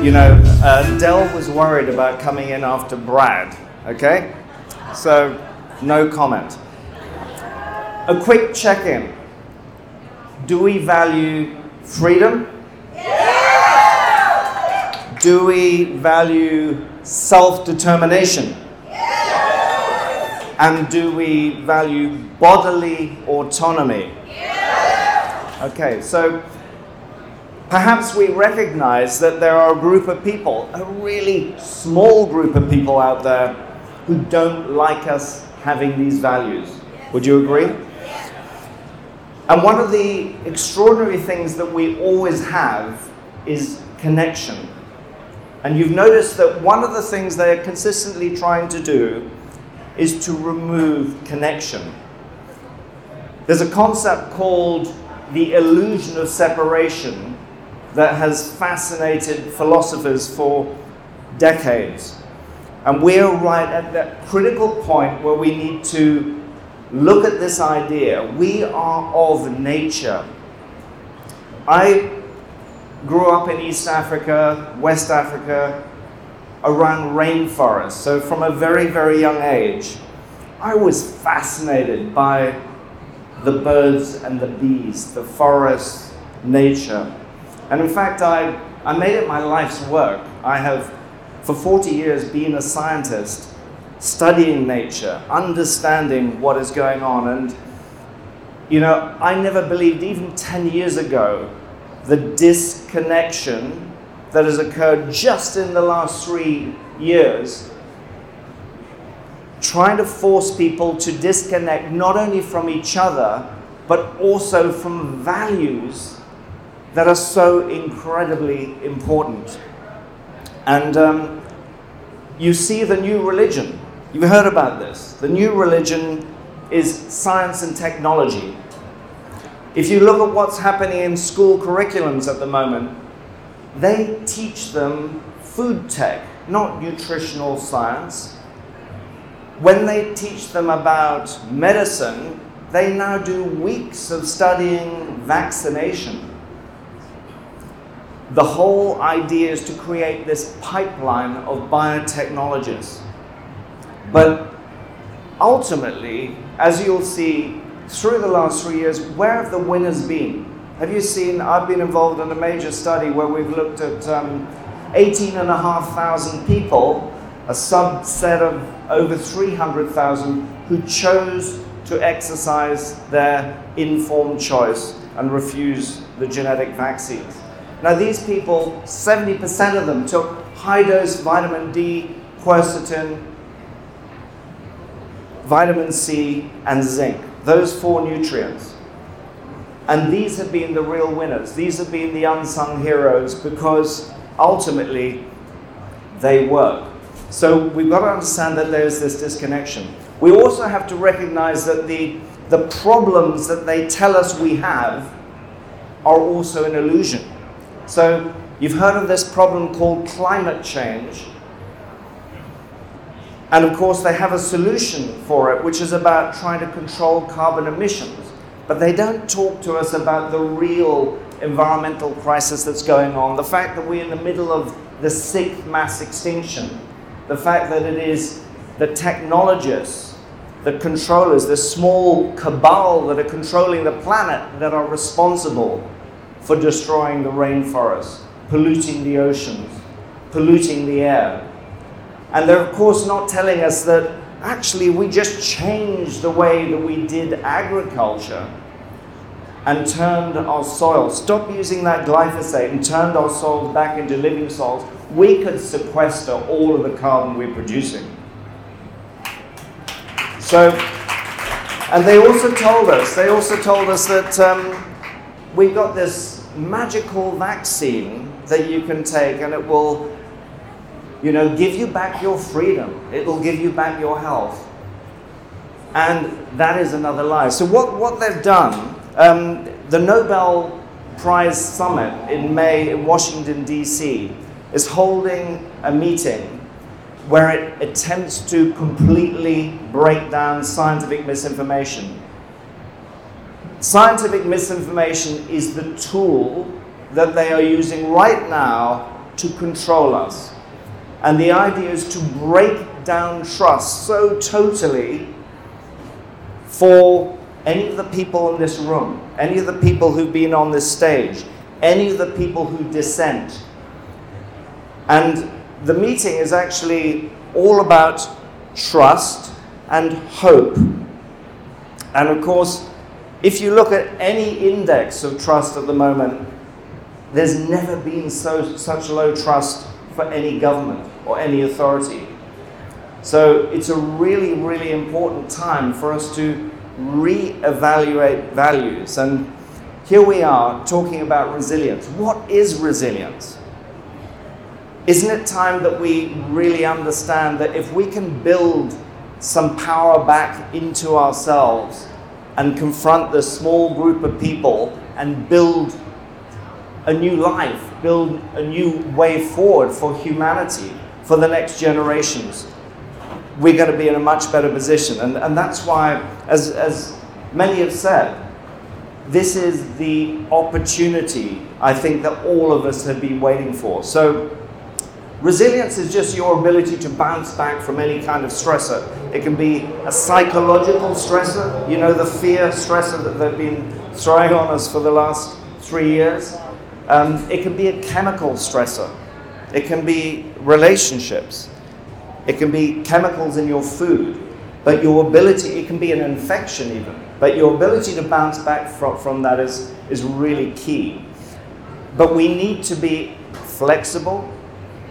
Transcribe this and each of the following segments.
You know, Dell was worried about coming in after Brad, okay? So, no comment. A quick check-in. Do we value freedom? Yeah. Do we value self-determination? Yeah. And do we value bodily autonomy? Yeah. Okay, so perhaps we recognize that there are a group of people, a really small group of people out there who don't like us having these values. Would you agree? And one of the extraordinary things that we always have is connection. And you've noticed that one of the things they're consistently trying to do is to remove connection. There's a concept called the illusion of separation that has fascinated philosophers for decades. And we're right at that critical point where we need to look at this idea. We are of nature. I grew up in East Africa, West Africa, around rainforests. So from a very, very young age, I was fascinated by the birds and the bees, the forest, nature. And in fact, I made it my life's work. I have, for 40 years, been a scientist, studying nature, understanding what is going on. And, you know, I never believed, even 10 years ago, the disconnection that has occurred just in the last 3 years, trying to force people to disconnect not only from each other, but also from values that are so incredibly important. And you see the new religion. You've heard about this. The new religion is science and technology. If you look at what's happening in school curriculums at the moment, they teach them food tech, not nutritional science. When they teach them about medicine, they now do weeks of studying vaccination. The whole idea is to create this pipeline of biotechnologists. But ultimately, as you'll see through the last 3 years, where have the winners been? Have you seen, I've been involved in a major study where we've looked at 18,500 people, a subset of over 300,000 who chose to exercise their informed choice and refuse the genetic vaccines. Now these people, 70% of them took high-dose vitamin D, quercetin, vitamin C, and zinc. Those four nutrients. And these have been the real winners. These have been the unsung heroes because ultimately they work. So we've got to understand that there's this disconnection. We also have to recognize that the problems that they tell us we have are also an illusion. So you've heard of this problem called climate change. And of course, they have a solution for it, which is about trying to control carbon emissions. But they don't talk to us about the real environmental crisis that's going on, the fact that we're in the middle of the 6th mass extinction, the fact that it is the technologists, the controllers, the small cabal that are controlling the planet that are responsible for destroying the rainforests, polluting the oceans, polluting the air. And they're of course not telling us that actually we just changed the way that we did agriculture and turned our soil, stopped using that glyphosate and turned our soils back into living soils. We could sequester all of the carbon we're producing. So, and they also told us that we've got this magical vaccine that you can take and it will, you know, give you back your freedom. It will give you back your health. And that is another lie. So what they've done, the Nobel Prize Summit in May in Washington, D.C. is holding a meeting where it attempts to completely break down scientific misinformation. Scientific misinformation is the tool that they are using right now to control us. And the idea is to break down trust so totally for any of the people in this room, any of the people who've been on this stage, any of the people who dissent. And the meeting is actually all about trust and hope. And of course, if you look at any index of trust at the moment, there's never been such low trust for any government or any authority. So it's a really, really important time for us to re-evaluate values. And here we are talking about resilience. What is resilience? Isn't it time that we really understand that if we can build some power back into ourselves and confront this small group of people and build a new life, build a new way forward for humanity, for the next generations, we're going to be in a much better position. And that's why, as many have said, this is the opportunity, I think, that all of us have been waiting for. So resilience is just your ability to bounce back from any kind of stressor. It can be a psychological stressor, you know, the fear stressor that they've been throwing on us for the last 3 years. It can be a chemical stressor. It can be relationships. It can be chemicals in your food. But your ability, it can be an infection even, but your ability to bounce back from that is really key. But we need to be flexible.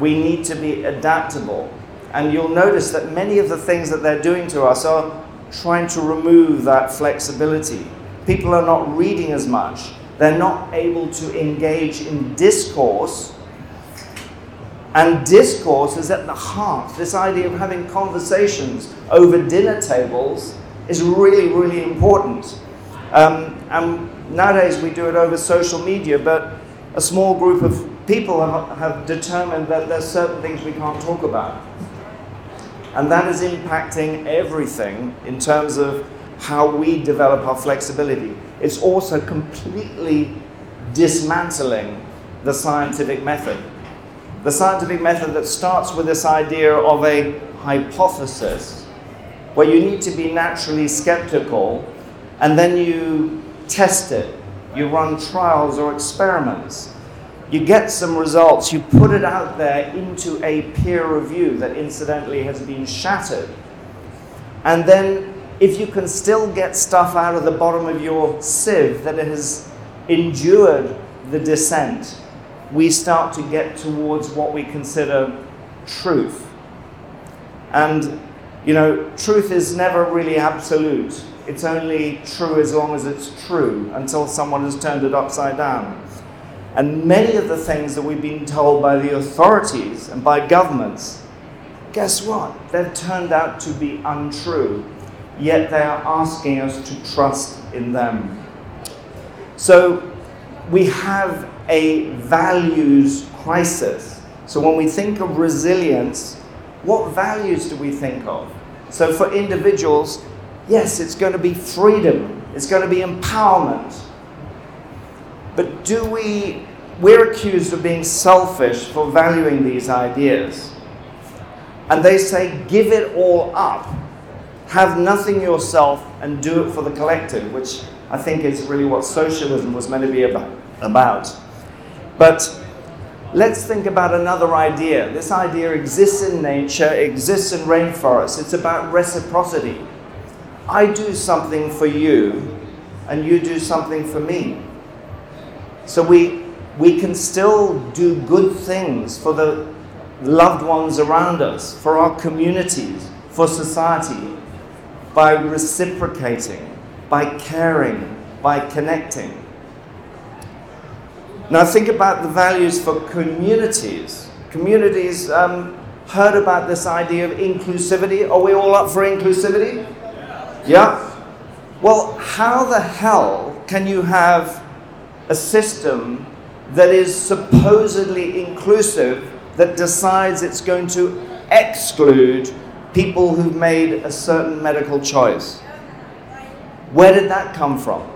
We need to be adaptable. And you'll notice that many of the things that they're doing to us are trying to remove that flexibility. People are not reading as much. They're not able to engage in discourse. And discourse is at the heart. This idea of having conversations over dinner tables is really, really important. And nowadays we do it over social media, but a small group of people have determined that there's certain things we can't talk about. And that is impacting everything in terms of how we develop our flexibility. It's also completely dismantling the scientific method. The scientific method that starts with this idea of a hypothesis, where you need to be naturally skeptical, and then you test it. You run trials or experiments. You get some results. You put it out there into a peer review that incidentally has been shattered. And then if you can still get stuff out of the bottom of your sieve that it has endured the dissent, we start to get towards what we consider truth. And, you know, truth is never really absolute. It's only true as long as it's true, until someone has turned it upside down. And many of the things that we've been told by the authorities and by governments, guess what? They've turned out to be untrue, yet they are asking us to trust in them. So we have a values crisis. So when we think of resilience, what values do we think of? So for individuals, yes, it's going to be freedom, it's going to be empowerment. But we're accused of being selfish for valuing these ideas. And they say, give it all up, have nothing yourself and do it for the collective, which I think is really what socialism was meant to be about. But let's think about another idea. This idea exists in nature, exists in rainforests. It's about reciprocity. I do something for you, and you do something for me. So we can still do good things for the loved ones around us, for our communities, for society, by reciprocating, by caring, by connecting. Now think about the values for communities. Communities heard about this idea of inclusivity. Are we all up for inclusivity? Yeah? Well, how the hell can you have a system that is supposedly inclusive that decides it's going to exclude people who've made a certain medical choice. Where did that come from?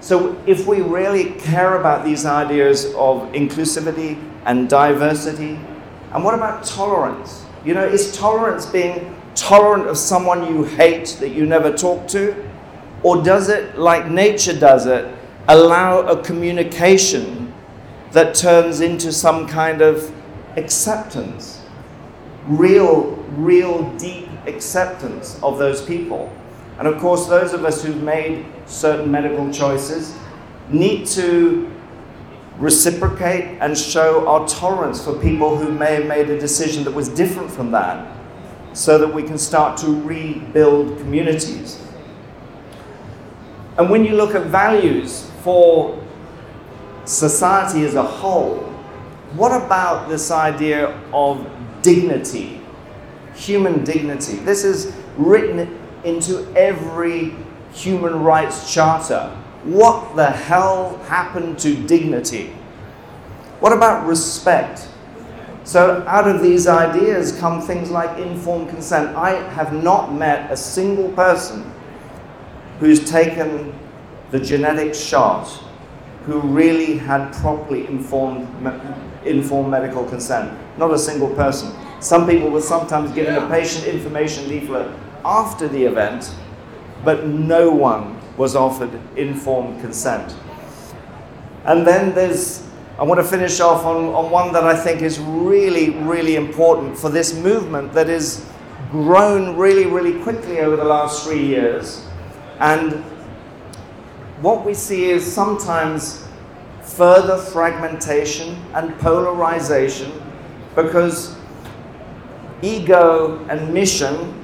So if we really care about these ideas of inclusivity and diversity, and what about tolerance? You know, is tolerance being tolerant of someone you hate that you never talk to? Or does it, like nature does it, allow a communication that turns into some kind of acceptance? Real deep acceptance of those people. And of course, those of us who've made certain medical choices need to reciprocate and show our tolerance for people who may have made a decision that was different from that, so that we can start to rebuild communities. And when you look at values for society as a whole, what about this idea of dignity, human dignity? This is written into every human rights charter. What the hell happened to dignity? What about respect? So out of these ideas come things like informed consent. I have not met a single person who's taken the genetic shot who really had properly informed medical consent. Not a single person. Some people were sometimes given a patient information leaflet after the event, but no one was offered informed consent. And then I want to finish off on one that I think is really, really important for this movement that has grown really, really quickly over the last 3 years. And what we see is sometimes further fragmentation and polarization, because ego and mission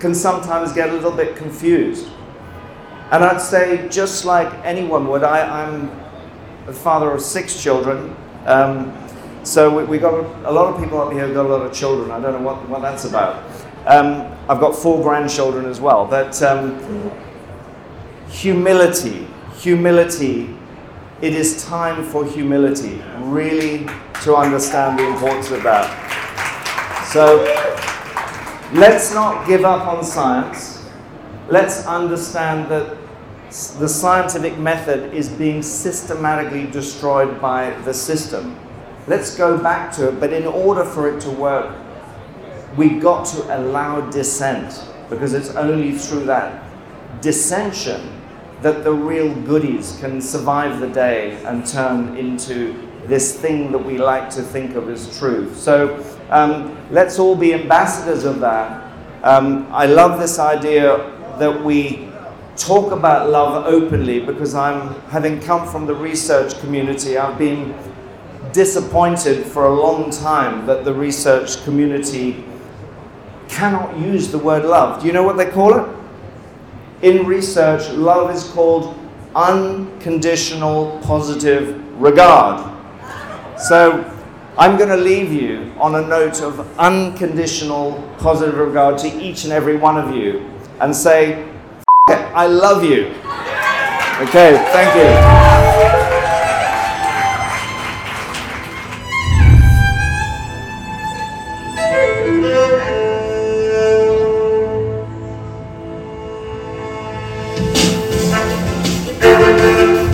can sometimes get a little bit confused. And I'd say, just like anyone would, I'm the father of 6 children, so we got a lot of people up here who've got a lot of children. I don't know what that's about. I've got 4 grandchildren as well, but humility, it is time for humility, really, to understand the importance of that. So let's not give up on science. Let's understand that the scientific method is being systematically destroyed by the system. Let's go back to it, but in order for it to work, we've got to allow dissent, because it's only through that dissension that the real goodies can survive the day and turn into this thing that we like to think of as true. So let's all be ambassadors of that. I love this idea that we talk about love openly, because having come from the research community, I've been disappointed for a long time that the research community cannot use the word love. Do you know what they call it? In research, love is called unconditional positive regard. So I'm going to leave you on a note of unconditional positive regard to each and every one of you, and say, F*** it, I love you. Okay, thank you.